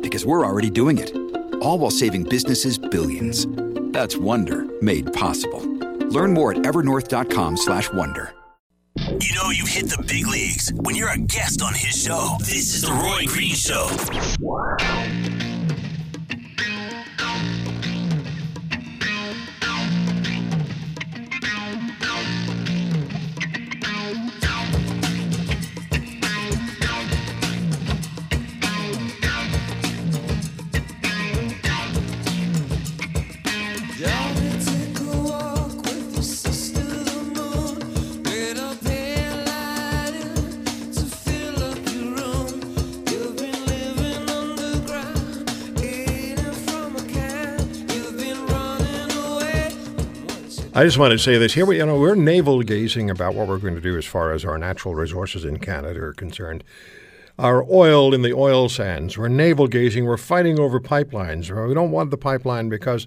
Because we're already doing it, all while saving businesses billions. That's Wonder made possible. Learn more at evernorth.com/wonder. You know you've hit the big leagues when you're a guest on his show. This is The Roy Green Show. I just want to say this. Here we're navel-gazing about what we're going to do as far as our natural resources in Canada are concerned. Our oil in the oil sands. We're navel-gazing. We're fighting over pipelines. We don't want the pipeline because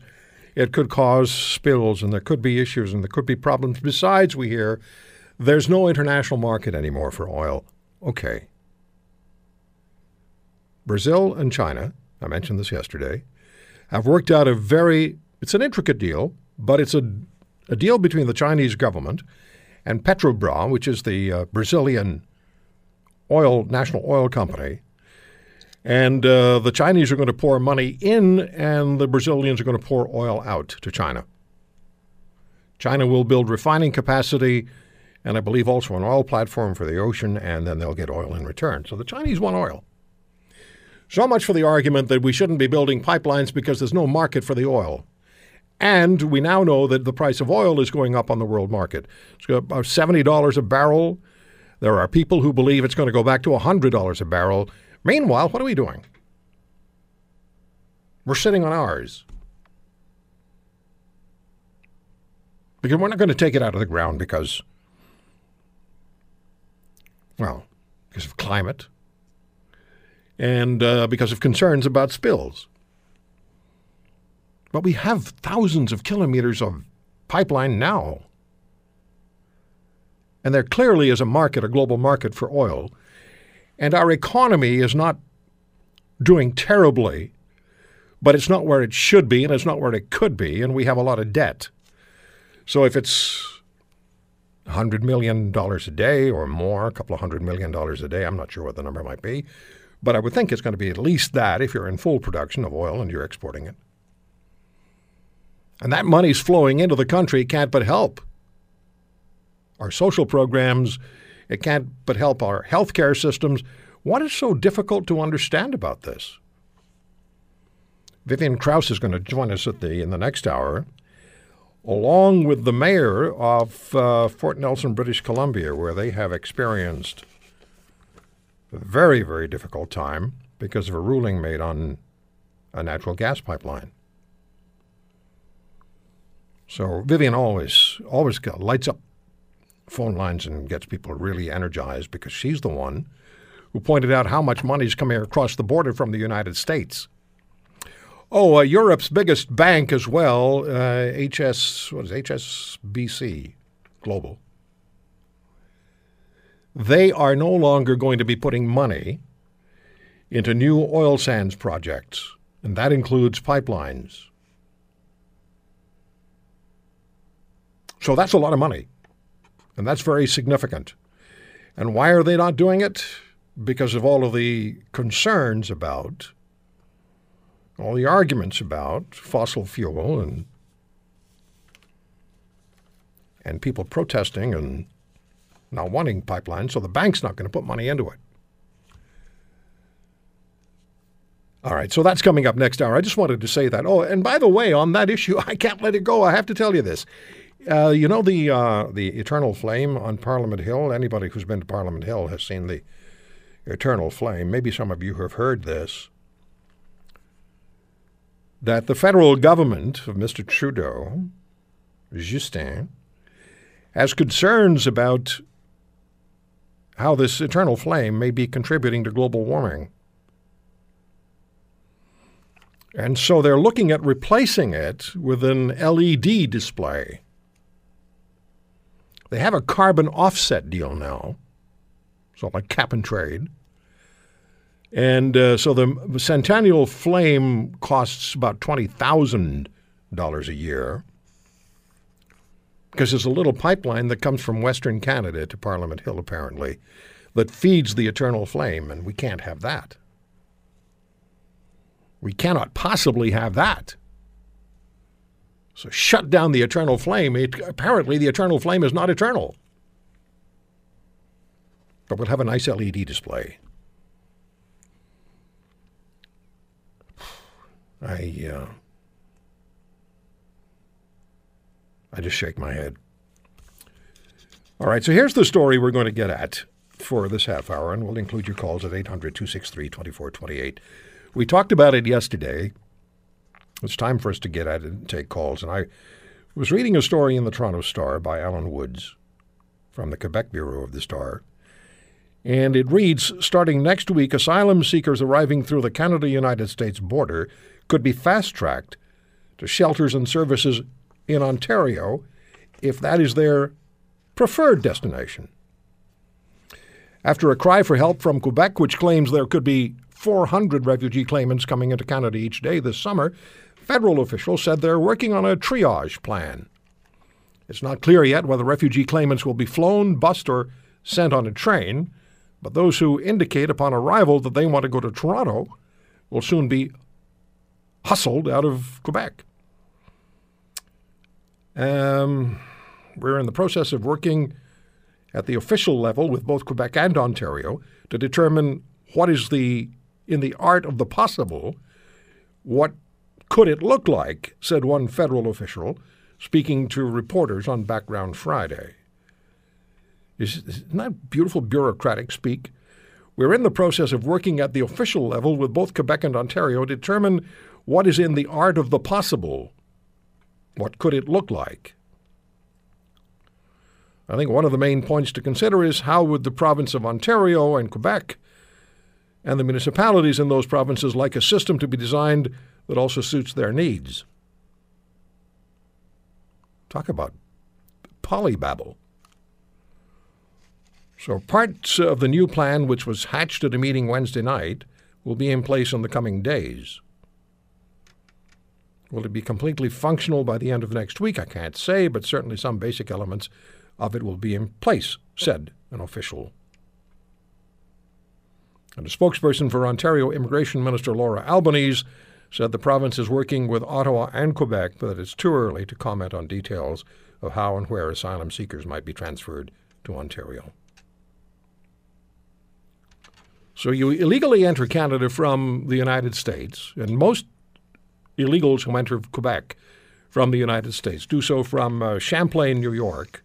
it could cause spills and there could be issues and there could be problems. Besides, we hear there's no international market anymore for oil. Okay. Brazil and China, I mentioned this yesterday, have worked out it's an intricate deal, but it's a deal between the Chinese government and Petrobras, which is the Brazilian national oil company, and the Chinese are going to pour money in and the Brazilians are going to pour oil out to China. China will build refining capacity and I believe also an oil platform for the ocean, and then they'll get oil in return. So the Chinese want oil. So much for the argument that we shouldn't be building pipelines because there's no market for the oil. And we now know that the price of oil is going up on the world market. It's about $70 a barrel. There are people who believe it's going to go back to $100 a barrel. Meanwhile, what are we doing? We're sitting on ours. Because we're not going to take it out of the ground because of climate and because of concerns about spills. But we have thousands of kilometers of pipeline now. And there clearly is a global market for oil. And our economy is not doing terribly, but it's not where it should be and it's not where it could be, and we have a lot of debt. So if it's $100 million a day or more, a couple of $100 million a day, I'm not sure what the number might be, but I would think it's going to be at least that if you're in full production of oil and you're exporting it. And that money's flowing into the country, can't but help our social programs. It can't but help our healthcare systems. What is so difficult to understand about this? Vivian Krause is going to join us in the next hour, along with the mayor of Fort Nelson, British Columbia, where they have experienced a very, very difficult time because of a ruling made on a natural gas pipeline. So Vivian always lights up phone lines and gets people really energized because she's the one who pointed out how much money's coming across the border from the United States. Oh, Europe's biggest bank as well, HSBC Global. They are no longer going to be putting money into new oil sands projects, and that includes pipelines. So that's a lot of money, and that's very significant. And why are they not doing it? Because of all of the concerns about, all the arguments about fossil fuel and people protesting and not wanting pipelines, so the bank's not going to put money into it. All right, so that's coming up next hour. I just wanted to say that. Oh, and by the way, on that issue, I can't let it go. I have to tell you this. You know the Eternal Flame on Parliament Hill? Anybody who's been to Parliament Hill has seen the Eternal Flame. Maybe some of you have heard this. that the federal government of Mr. Trudeau, Justin, has concerns about how this eternal flame may be contributing to global warming. And so they're looking at replacing it with an LED display. They have a carbon offset deal now, so like cap and trade. And so the Centennial Flame costs about $20,000 a year because there's a little pipeline that comes from Western Canada to Parliament Hill, apparently, that feeds the eternal flame, and we can't have that. We cannot possibly have that. So shut down the eternal flame. Apparently the eternal flame is not eternal. But we'll have a nice LED display. I just shake my head. All right, so here's the story we're going to get at for this half hour, and we'll include your calls at 800-263-2428. We talked about it yesterday. It's time for us to get at it and take calls. And I was reading a story in the Toronto Star by Alan Woods from the Quebec Bureau of the Star. And it reads, starting next week, asylum seekers arriving through the Canada-United States border could be fast-tracked to shelters and services in Ontario if that is their preferred destination. After a cry for help from Quebec, which claims there could be 400 refugee claimants coming into Canada each day this summer, federal officials said they're working on a triage plan. It's not clear yet whether refugee claimants will be flown, bused, or sent on a train, but those who indicate upon arrival that they want to go to Toronto will soon be hustled out of Quebec. We're in the process of working at the official level with both Quebec and Ontario to determine what is in the art of the possible, what could it look like, said one federal official speaking to reporters on Background Friday. Isn't that beautiful bureaucratic speak? We're in the process of working at the official level with both Quebec and Ontario to determine what is in the art of the possible. What could it look like? I think one of the main points to consider is how would the province of Ontario and Quebec and the municipalities in those provinces like a system to be designed that also suits their needs. Talk about polybabble. So parts of the new plan, which was hatched at a meeting Wednesday night, will be in place in the coming days. Will it be completely functional by the end of next week? I can't say, but certainly some basic elements of it will be in place, said an official. And a spokesperson for Ontario Immigration Minister Laura Albanese said the province is working with Ottawa and Quebec, but it's too early to comment on details of how and where asylum seekers might be transferred to Ontario. So you illegally enter Canada from the United States, and most illegals who enter Quebec from the United States do so from Champlain, New York,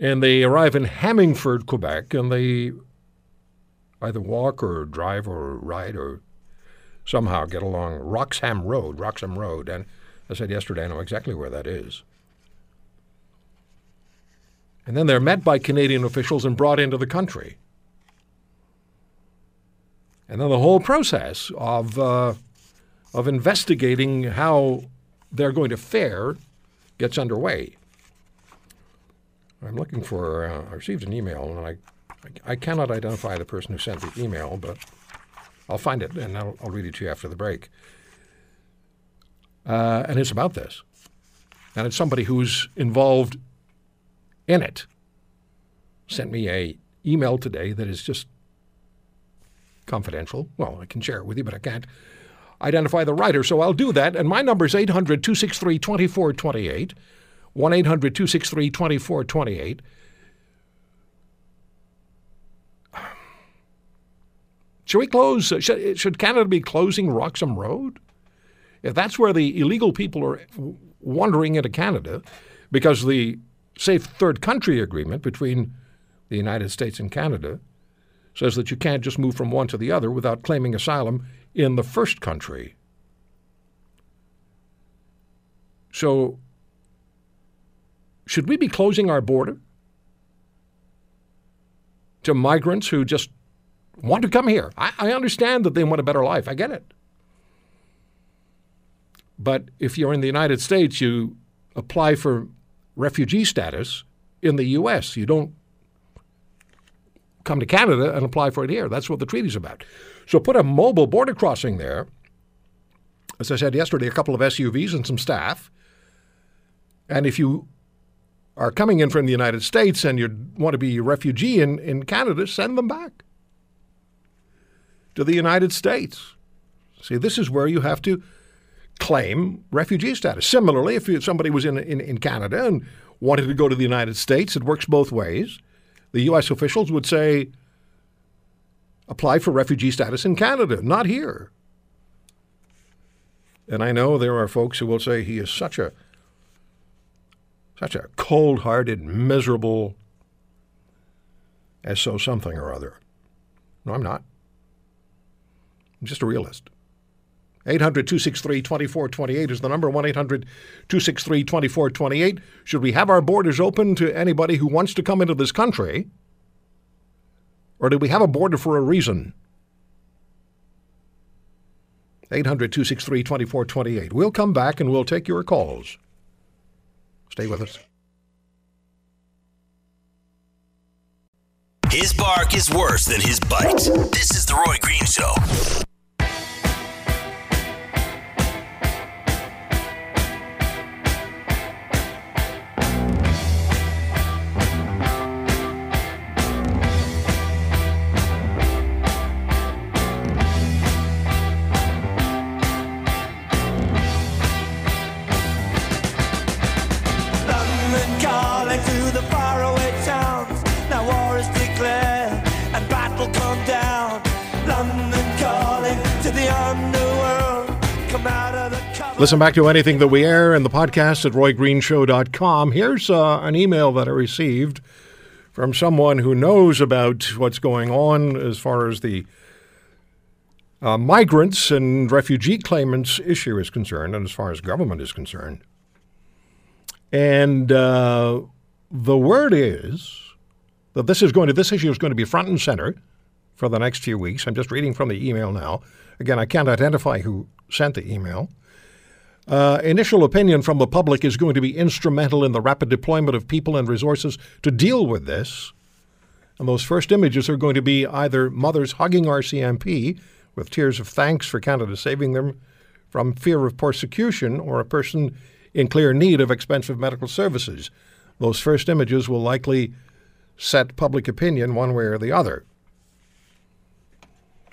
and they arrive in Hemmingford, Quebec, and they either walk or drive or ride or somehow get along Roxham Road. And I said yesterday, I know exactly where that is. And then they're met by Canadian officials and brought into the country. And then the whole process of investigating how they're going to fare gets underway. I'm looking for, I received an email, and I cannot identify the person who sent the email, but I'll find it, and I'll read it to you after the break. And it's about this. And it's somebody who's involved in it. Sent me an email today that is just confidential. Well, I can share it with you, but I can't identify the writer, so I'll do that. And my number is 800-263-2428, 1-800-263-2428. Should we close? Should Canada be closing Roxham Road? If that's where the illegal people are wandering into Canada, because the Safe Third Country Agreement between the United States and Canada says that you can't just move from one to the other without claiming asylum in the first country So should we be closing our border to migrants who just want to come here? I understand that they want a better life. I get it. But if you're in the United States, you apply for refugee status in the U.S. You don't come to Canada and apply for it here. That's what the treaty's about. So put a mobile border crossing there. As I said yesterday, a couple of SUVs and some staff. And if you are coming in from the United States and you want to be a refugee in Canada, send them back to the United States. See, this is where you have to claim refugee status. Similarly, if somebody was in Canada and wanted to go to the United States, it works both ways. The U.S. officials would say, apply for refugee status in Canada, not here. And I know there are folks who will say he is such a cold-hearted, miserable something or other. No, I'm not. I'm just a realist. 800-263-2428 is the number, 1-800-263-2428. Should we have our borders open to anybody who wants to come into this country? Or do we have a border for a reason? 800-263-2428. We'll come back and we'll take your calls. Stay with us. His bark is worse than his bite. This is The Roy Green Show. Listen back to anything that we air and the podcast at RoyGreenShow.com. Here's an email that I received from someone who knows about what's going on as far as the migrants and refugee claimants issue is concerned and as far as government is concerned. And the word is that this issue is going to be front and center for the next few weeks. I'm just reading from the email now. Again, I can't identify who sent the email. Initial opinion from the public is going to be instrumental in the rapid deployment of people and resources to deal with this. And those first images are going to be either mothers hugging RCMP with tears of thanks for Canada saving them from fear of persecution or a person in clear need of expensive medical services. Those first images will likely set public opinion one way or the other.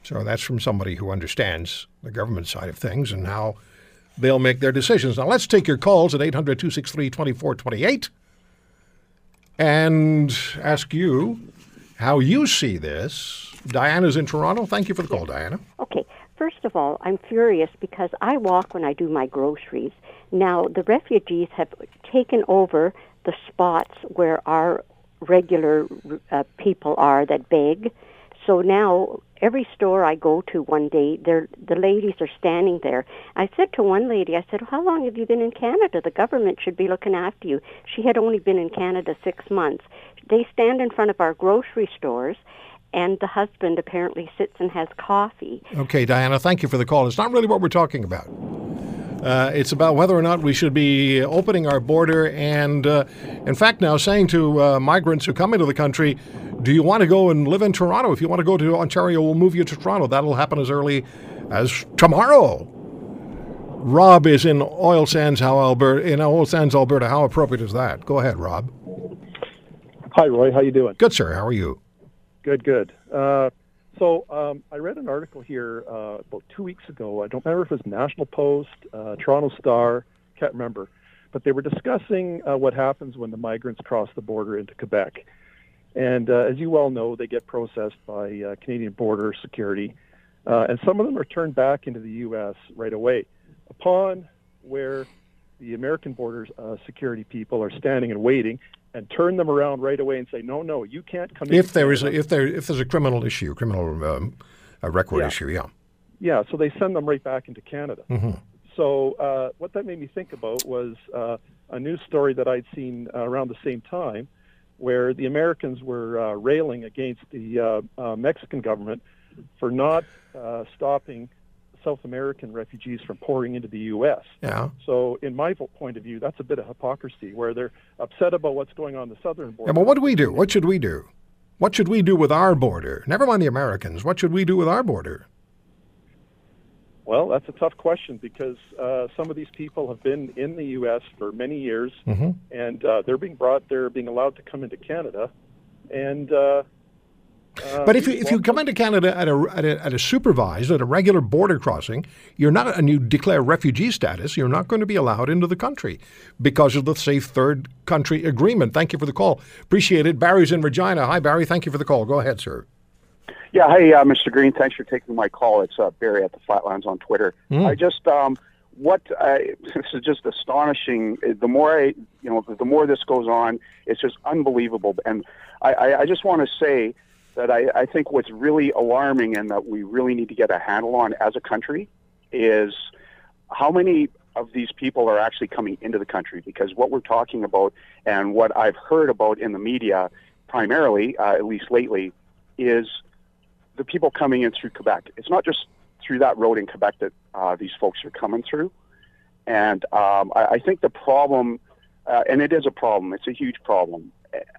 So that's from somebody who understands the government side of things and how they'll make their decisions. Now, let's take your calls at 800-263-2428 and ask you how you see this. Diana's in Toronto. Thank you for the call, Diana. Okay. First of all, I'm furious because I walk when I do my groceries. Now, the refugees have taken over the spots where our regular people are that beg. So now every store I go to one day, the ladies are standing there. I said to one lady, I said, how long have you been in Canada? The government should be looking after you. She had only been in Canada 6 months. They stand in front of our grocery stores, and the husband apparently sits and has coffee. Okay, Diana, thank you for the call. It's not really what we're talking about. It's about whether or not we should be opening our border and, in fact, now saying to migrants who come into the country, do you want to go and live in Toronto? If you want to go to Ontario, we'll move you to Toronto. That'll happen as early as tomorrow. Rob is in Oil Sands, Alberta. How appropriate is that? Go ahead, Rob. Hi, Roy. How you doing? Good, sir. How are you? Good. So I read an article here about 2 weeks ago. I don't remember if it was National Post, Toronto Star, can't remember. But they were discussing what happens when the migrants cross the border into Quebec. And as you well know, they get processed by Canadian border security. And some of them are turned back into the U.S. right away. Upon where the American border security people are standing and waiting, and turn them around right away and say, no, you can't come in. If there's a criminal issue, criminal record issue, yeah. Yeah, so they send them right back into Canada. Mm-hmm. So what that made me think about was a news story that I'd seen around the same time, where the Americans were railing against the Mexican government for not stopping South American refugees from pouring into the U.S. Yeah. So in my point of view, that's a bit of hypocrisy, where they're upset about what's going on the southern border. Yeah, but what do we do? What should we do? What should we do with our border? Never mind the Americans. What should we do with our border? Well, that's a tough question, because some of these people have been in the U.S. for many years, mm-hmm. and they're being brought there, being allowed to come into Canada, and... But if you come into Canada at a supervised, at a regular border crossing, you're not, and you declare refugee status, you're not going to be allowed into the country because of the Safe Third Country Agreement. Thank you for the call. Appreciate it. Barry's in Regina. Hi, Barry. Thank you for the call. Go ahead, sir. Yeah. Hey, Mr. Green. Thanks for taking my call. It's Barry at the Flatlands on Twitter. I just this is just astonishing. The more the more this goes on, it's just unbelievable. And I just want to say that I think what's really alarming and that we really need to get a handle on as a country is how many of these people are actually coming into the country. Because what we're talking about and what I've heard about in the media primarily, at least lately, is the people coming in through Quebec. It's not just through that road in Quebec that these folks are coming through. And I think the problem, and it is a problem, it's a huge problem,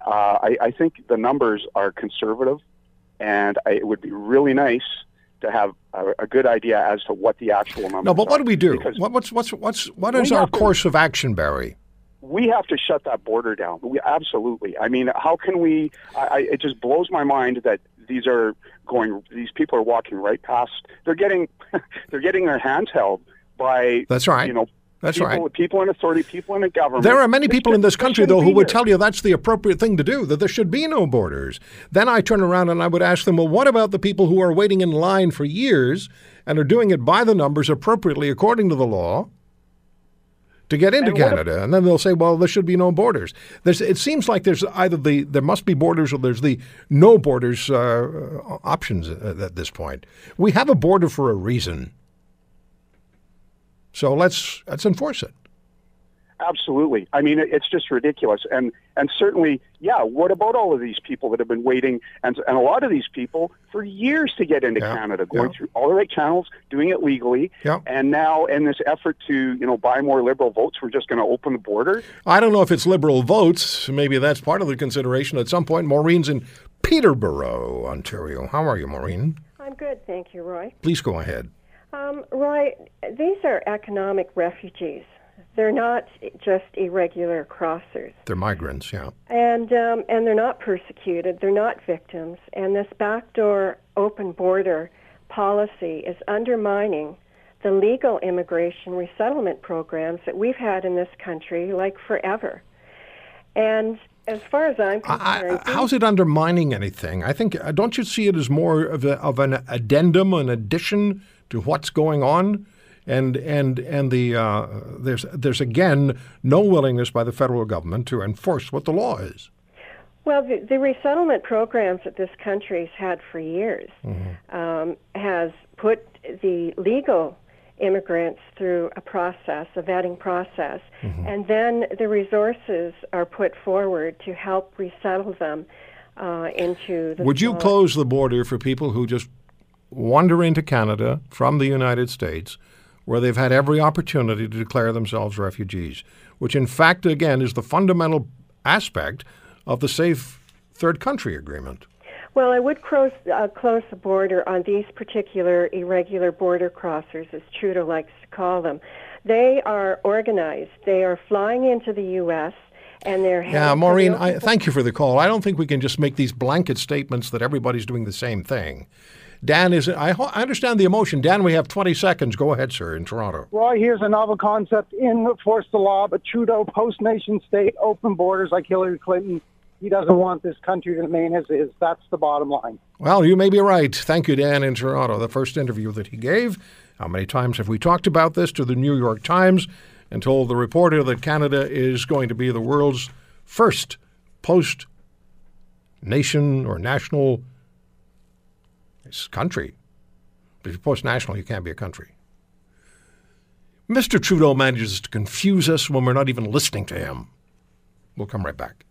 I think the numbers are conservative, and it would be really nice to have a good idea as to what the actual numbers are. No, but what do we do? What is our course of action, Barry? We have to shut that border down. Absolutely. I mean, how can we? It just blows my mind that these people are walking right past. They're getting their hands held by. That's right. That's people, right. People in authority, people in a government. There are many people in this country, though, who would tell you that's the appropriate thing to do, that there should be no borders. Then I turn around and I would ask them, well, what about the people who are waiting in line for years and are doing it by the numbers appropriately according to the law to get into Canada? And then they'll say, well, there should be no borders. It seems like there's either there must be borders or there's the no borders options at this point. We have a border for a reason. So let's enforce it. Absolutely. I mean, it's just ridiculous. And certainly, yeah, what about all of these people that have been waiting, and a lot of these people, for years to get into Canada, going through all the right channels, doing it legally, and now in this effort to, buy more liberal votes, we're just going to open the border? I don't know if it's liberal votes. Maybe that's part of the consideration at some point. Maureen's in Peterborough, Ontario. How are you, Maureen? I'm good, thank you, Roy. Please go ahead. Roy, these are economic refugees. They're not just irregular crossers. They're migrants, yeah. And they're not persecuted. They're not victims. And this backdoor open border policy is undermining the legal immigration resettlement programs that we've had in this country, like forever. And as far as I'm concerned... how's it undermining anything? I think, don't you see it as more of an addendum, an addition to what's going on? And the there's again no willingness by the federal government to enforce what the law is. Well, the resettlement programs that this country's had for years has put the legal immigrants through a vetting process, and then the resources are put forward to help resettle them into the... Would you close the border for people who just wander into Canada from the United States, where they've had every opportunity to declare themselves refugees, which in fact, again, is the fundamental aspect of the Safe Third Country Agreement? Well, I would close the border on these particular irregular border crossers, as Trudeau likes to call them. They are organized. They are flying into the U.S., and they're... Yeah, Maureen, I thank you for the call. I don't think we can just make these blanket statements that everybody's doing the same thing. Dan, I understand the emotion. Dan, we have 20 seconds. Go ahead, sir, in Toronto. Roy, here's a novel concept. Enforce the law, but Trudeau, post-nation state, open borders like Hillary Clinton. He doesn't want this country to remain as is. That's the bottom line. Well, you may be right. Thank you, Dan, in Toronto. The first interview that he gave. How many times have we talked about this to the New York Times and told the reporter that Canada is going to be the world's first post-nation or national country. If you're post-national, you can't be a country. Mr. Trudeau manages to confuse us when we're not even listening to him. We'll come right back.